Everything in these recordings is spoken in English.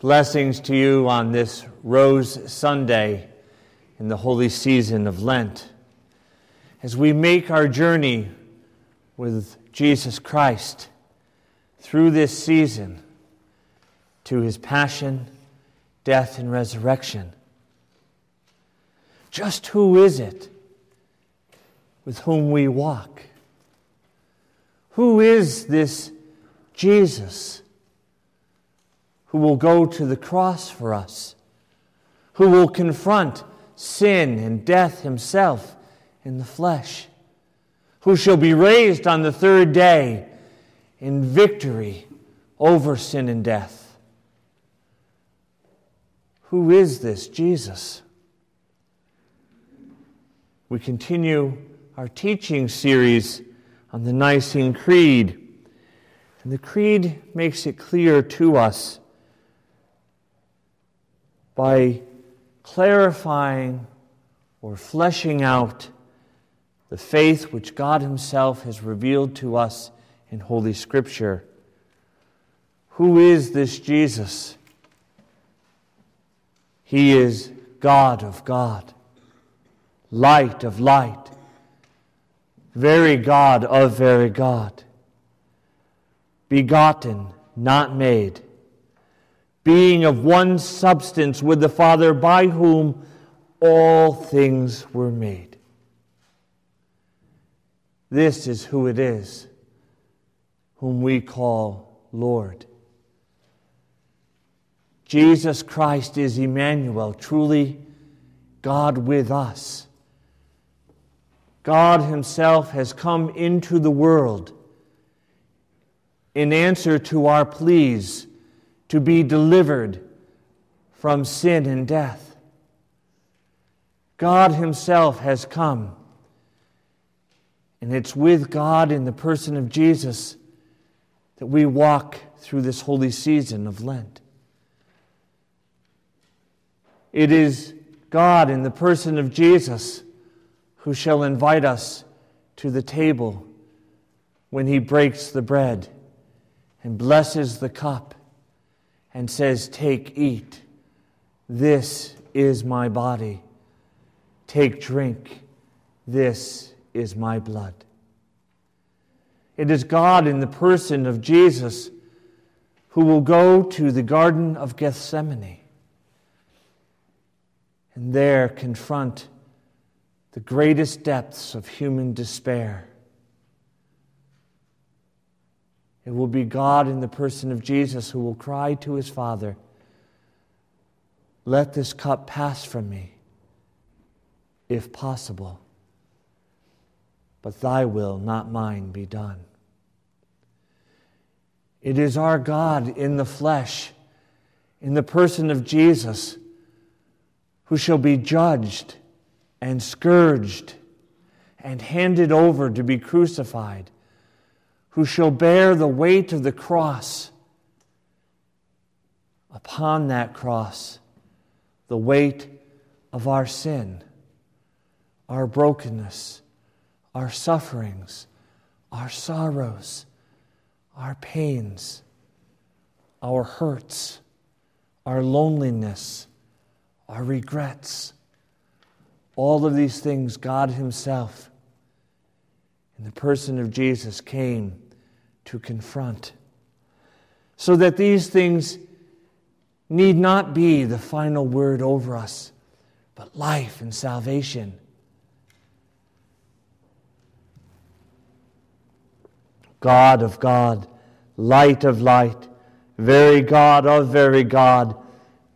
Blessings to you on this Rose Sunday in the holy season of Lent. As we make our journey with Jesus Christ through this season to his passion, death, and resurrection. Just who is it with whom we walk? Who is this Jesus who will go to the cross for us, who will confront sin and death himself in the flesh, who shall be raised on the third day in victory over sin and death? Who is this Jesus? We continue our teaching series on the Nicene Creed, and the Creed makes it clear to us by clarifying or fleshing out the faith which God himself has revealed to us in Holy Scripture. Who is this Jesus? He is God of God, light of light, very God of very God, begotten, not made, being of one substance with the Father, by whom all things were made. This is who it is, whom we call Lord. Jesus Christ is Emmanuel, truly God with us. God himself has come into the world in answer to our pleas to be delivered from sin and death. God himself has come, and it's with God in the person of Jesus that we walk through this holy season of Lent. It is God in the person of Jesus who shall invite us to the table when he breaks the bread and blesses the cup and says, "Take, eat, this is my body. Take, drink, this is my blood." It is God in the person of Jesus who will go to the Garden of Gethsemane and there confront the greatest depths of human despair. It will be God in the person of Jesus who will cry to his Father, "Let this cup pass from me, if possible, but thy will, not mine, be done." It is our God in the flesh, in the person of Jesus, who shall be judged and scourged and handed over to be crucified, who shall bear the weight of the cross. Upon that cross, the weight of our sin, our brokenness, our sufferings, our sorrows, our pains, our hurts, our loneliness, our regrets. All of these things God himself in the person of Jesus came to confront, so that these things need not be the final word over us, but life and salvation. God of God, light of light, very God of very God,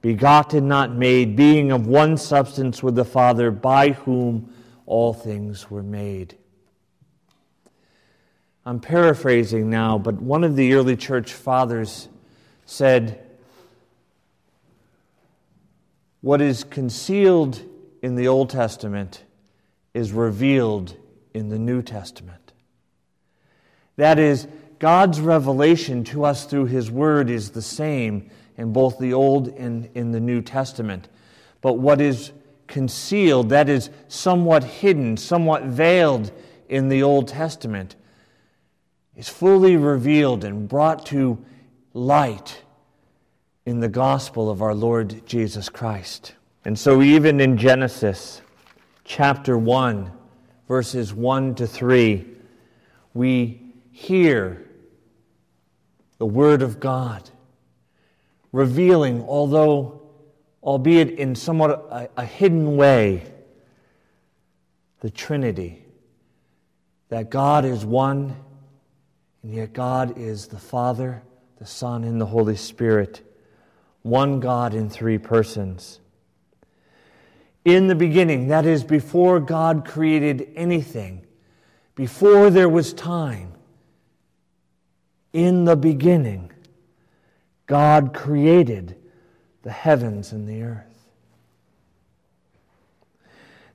begotten, not made, being of one substance with the Father, by whom all things were made. I'm paraphrasing now, but one of the early church fathers said, "What is concealed in the Old Testament is revealed in the New Testament." That is, God's revelation to us through his word is the same in both the Old and in the New Testament. But what is concealed, that is somewhat hidden, somewhat veiled in the Old Testament, is fully revealed and brought to light in the gospel of our Lord Jesus Christ. And so even in Genesis chapter 1, verses 1 to 3, we hear the Word of God revealing, albeit in somewhat a hidden way, the Trinity, that God is one, and yet God is the Father, the Son, and the Holy Spirit, one God in three persons. In the beginning, that is, before God created anything, before there was time, in the beginning, God created the heavens and the earth.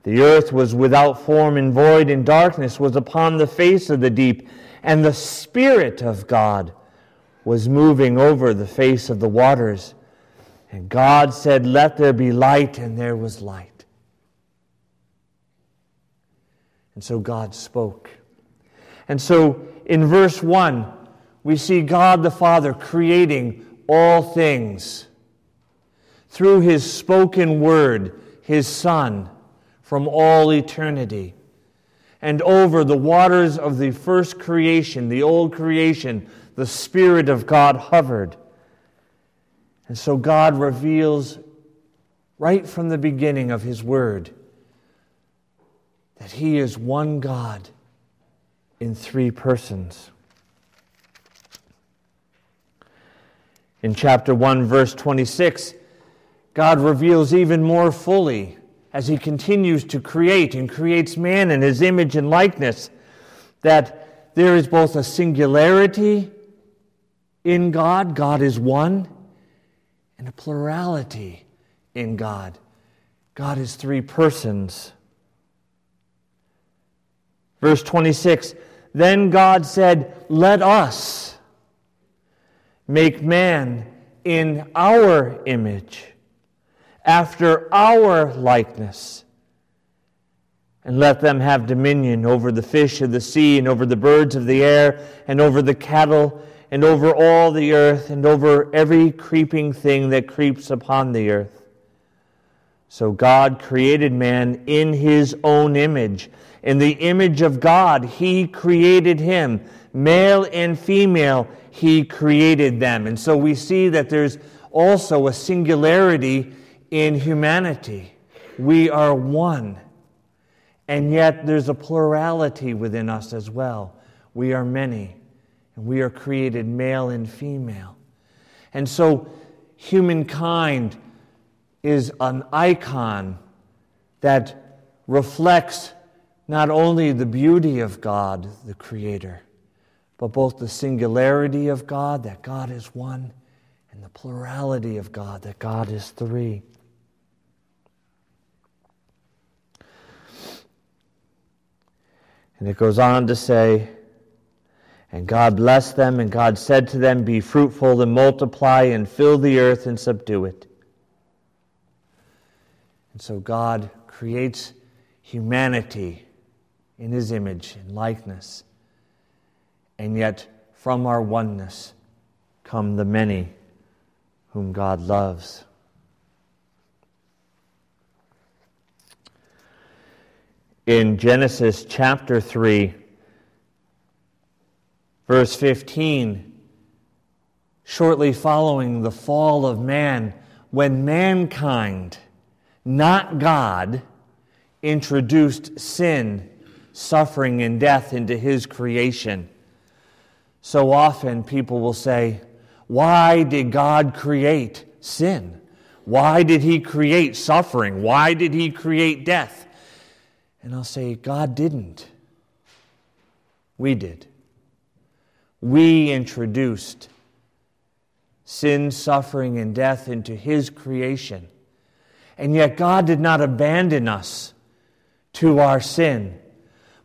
The earth was without form and void, and darkness was upon the face of the deep, and the Spirit of God was moving over the face of the waters. And God said, "Let there be light," and there was light. And so God spoke. And so in verse 1, we see God the Father creating all things through His spoken word, His Son, from all eternity. And over the waters of the first creation, the old creation, the Spirit of God hovered. And so God reveals right from the beginning of His Word that He is one God in three persons. In chapter 1, verse 26, God reveals even more fully as He continues to create and creates man in His image and likeness that there is both a singularity in God, God is one, and a plurality in God. God is three persons. Verse 26, "Then God said, 'Let us make man in our image, after our likeness, and let them have dominion over the fish of the sea, and over the birds of the air, and over the cattle, and over all the earth, and over every creeping thing that creeps upon the earth.' So God created man in His own image. In the image of God, He created him. Male and female, He created them." And so we see that there's also a singularity in humanity. We are one. And yet there's a plurality within us as well. We are many. We are created male and female. And so humankind is an icon that reflects not only the beauty of God, the Creator, but both the singularity of God, that God is one, and the plurality of God, that God is three. And it goes on to say, "And God blessed them, and God said to them, 'Be fruitful and multiply, and fill the earth and subdue it.'" And so God creates humanity in His image and likeness, and yet from our oneness come the many whom God loves. In Genesis chapter 3, Verse 15, shortly following the fall of man, when mankind, not God, introduced sin, suffering, and death into His creation. So often people will say, "Why did God create sin? Why did He create suffering? Why did He create death?" And I'll say, God didn't. We did. We introduced sin, suffering, and death into His creation. And yet God did not abandon us to our sin,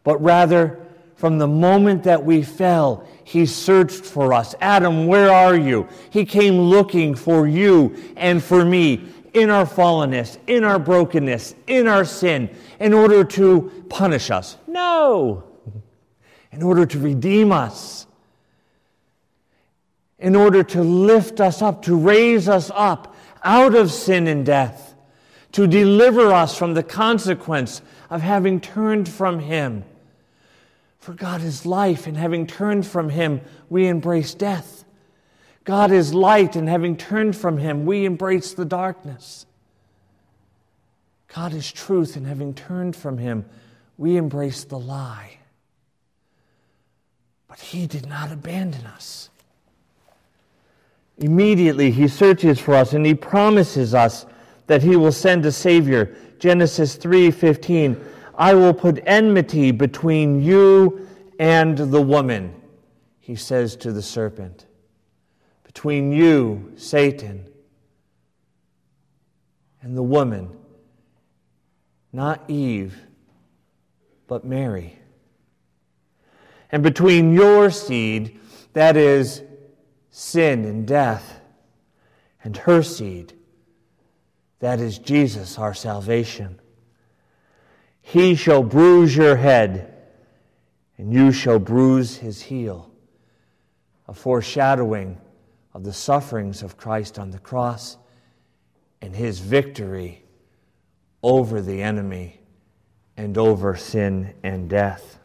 but rather from the moment that we fell, He searched for us. "Adam, where are you?" He came looking for you and for me in our fallenness, in our brokenness, in our sin, in order to punish us. No! In order to redeem us. in order to lift us up, to raise us up out of sin and death, to deliver us from the consequence of having turned from Him. For God is life, and having turned from Him, we embrace death. God is light, and having turned from Him, we embrace the darkness. God is truth, and having turned from Him, we embrace the lie. But He did not abandon us. Immediately He searches for us, and He promises us that He will send a Savior. Genesis 3:15. I will put enmity between you and the woman, He says to the serpent. Between you, Satan, and the woman. Not Eve, but Mary. And between your seed, that is sin and death, and her seed, that is Jesus, our salvation. He shall bruise your head, and you shall bruise His heel. A foreshadowing of the sufferings of Christ on the cross and His victory over the enemy and over sin and death.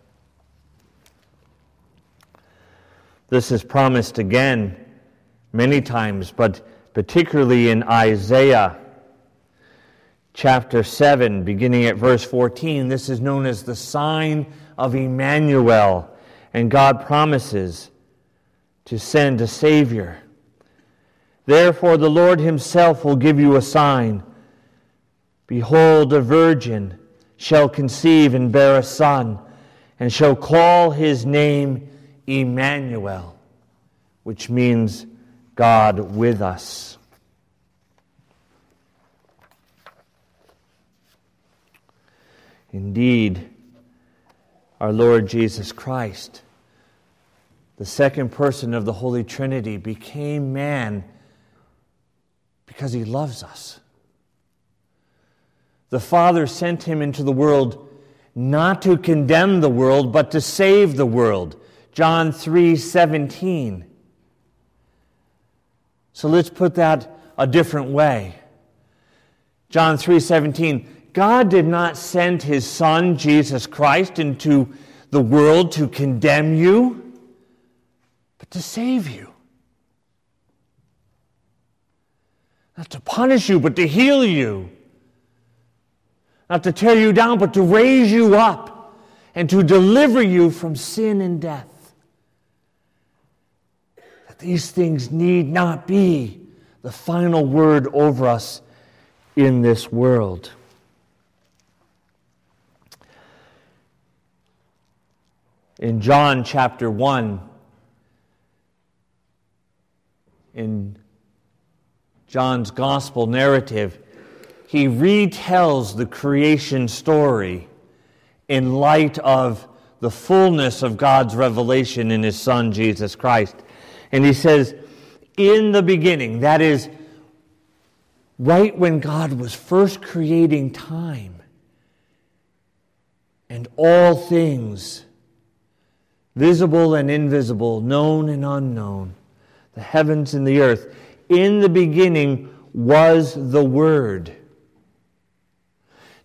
This is promised again many times, but particularly in Isaiah chapter 7, beginning at verse 14, this is known as the sign of Emmanuel, and God promises to send a Savior. Therefore the Lord Himself will give you a sign. Behold, a virgin shall conceive and bear a son, and shall call His name Emmanuel, which means God with us. Indeed, our Lord Jesus Christ, the second person of the Holy Trinity, became man because He loves us. The Father sent Him into the world not to condemn the world, but to save the world. John 3:17. So let's put that a different way. John 3:17. God did not send His Son, Jesus Christ, into the world to condemn you, but to save you. Not to punish you, but to heal you. Not to tear you down, but to raise you up and to deliver you from sin and death. That these things need not be the final word over us in this world. In John chapter 1, in John's gospel narrative, he retells the creation story in light of the fullness of God's revelation in His Son, Jesus Christ. And he says, in the beginning, that is, right when God was first creating time and all things, visible and invisible, known and unknown, the heavens and the earth. In the beginning was the Word.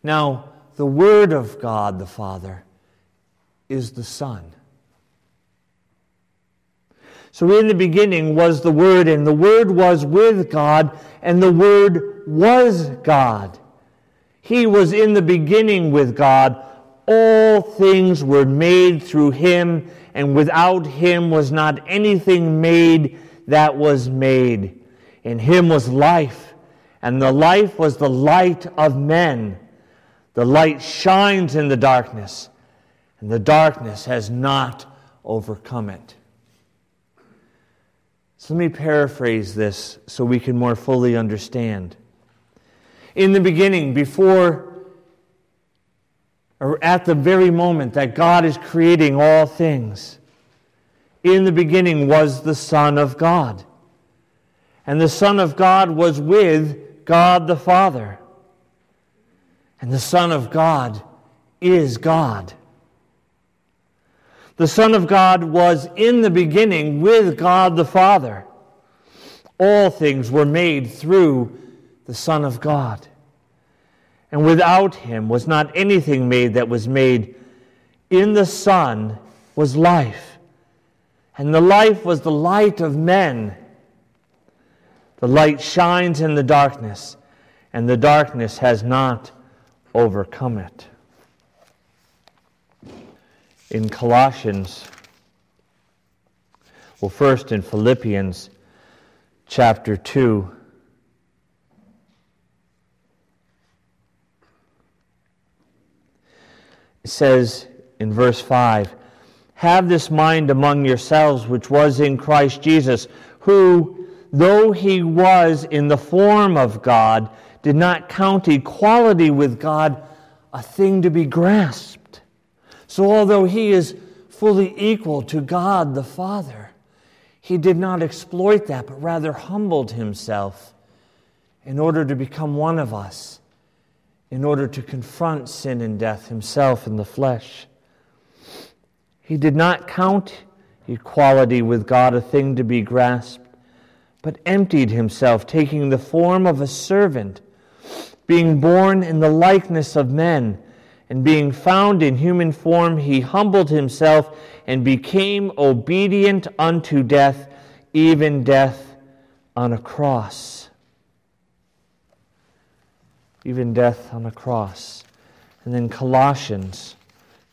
Now, the Word of God the Father is the Son. So in the beginning was the Word, and the Word was with God, and the Word was God. He was in the beginning with God. All things were made through Him, and without Him was not anything made that was made. In Him was life, and the life was the light of men. The light shines in the darkness, and the darkness has not overcome it. So let me paraphrase this so we can more fully understand. In the beginning, at the very moment that God is creating all things, in the beginning was the Son of God. And the Son of God was with God the Father. And the Son of God is God. The Son of God was in the beginning with God the Father. all things were made through the Son of God. And without him was not anything made that was made. In the Son was life, and the life was the light of men. The light shines in the darkness, and the darkness has not overcome it. In Colossians, well, first in Philippians chapter 2, it says in verse 5, "Have this mind among yourselves, which was in Christ Jesus, who, though he was in the form of God, did not count equality with God a thing to be grasped." So although he is fully equal to God the Father, he did not exploit that, but rather humbled himself in order to become one of us, in order to confront sin and death himself in the flesh. He did not count equality with God a thing to be grasped, but emptied himself, taking the form of a servant, being born in the likeness of men, and being found in human form, he humbled himself and became obedient unto death, even death on a cross. Even death on a cross. And then Colossians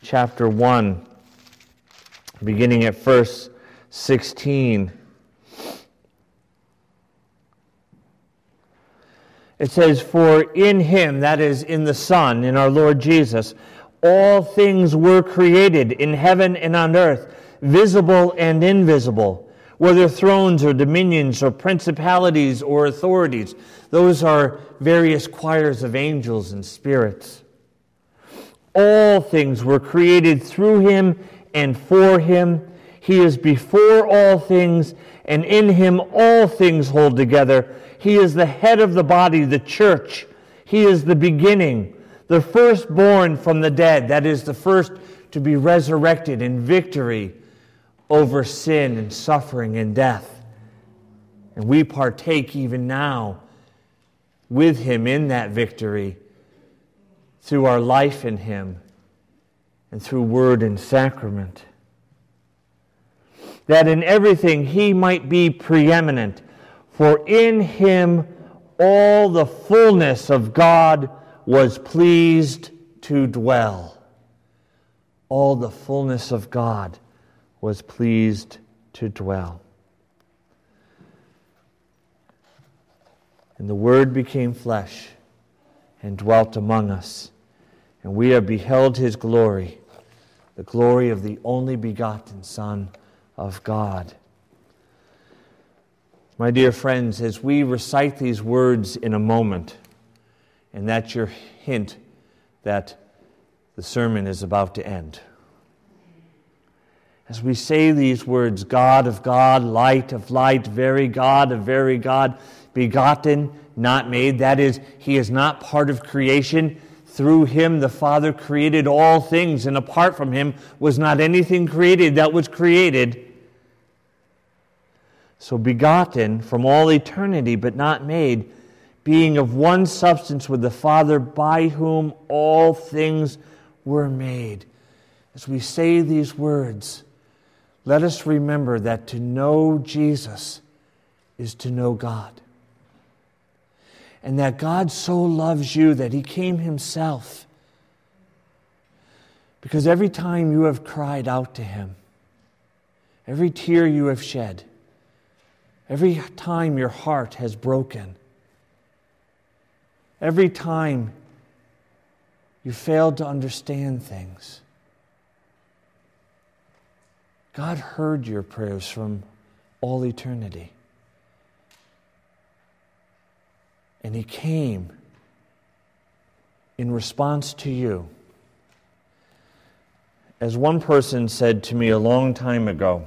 chapter 1, beginning at verse 16. It says, "For in him," that is, in the Son, in our Lord Jesus, "all things were created in heaven and on earth, visible and invisible, whether thrones or dominions or principalities or authorities." Those are various choirs of angels and spirits. "All things were created through him and for him. He is before all things, and in him all things hold together. He is the head of the body, the church. He is the beginning, the firstborn from the dead," that is, the first to be resurrected in victory over sin and suffering and death. And we partake even now with him in that victory through our life in him and through word and sacrament. "That in everything he might be preeminent. For in him all the fullness of God was pleased to dwell." All the fullness of God was pleased to dwell. "And the Word became flesh and dwelt among us, and we have beheld his glory, the glory of the only begotten Son of God." My dear friends, as we recite these words in a moment, and that's your hint that the sermon is about to end. As we say these words, "God of God, light of light, very God of very God, begotten, not made," that is, he is not part of creation. Through him the Father created all things, and apart from him was not anything created that was created. So begotten from all eternity, but not made, being of one substance with the Father, by whom all things were made. As we say these words, let us remember that to know Jesus is to know God. And that God so loves you that he came himself. Because every time you have cried out to him, every tear you have shed, every time your heart has broken, every time you failed to understand things, God heard your prayers from all eternity. And he came in response to you. As one person said to me a long time ago,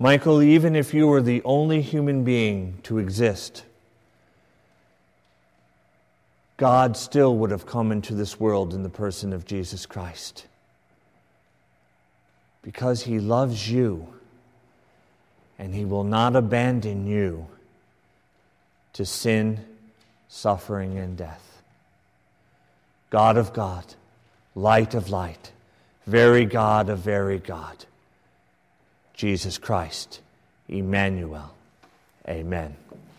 "Michael, even if you were the only human being to exist, God still would have come into this world in the person of Jesus Christ. Because he loves you and He will not abandon you to sin, suffering, and death. God of God, light of light, very God of very God, Jesus Christ, Emmanuel. Amen.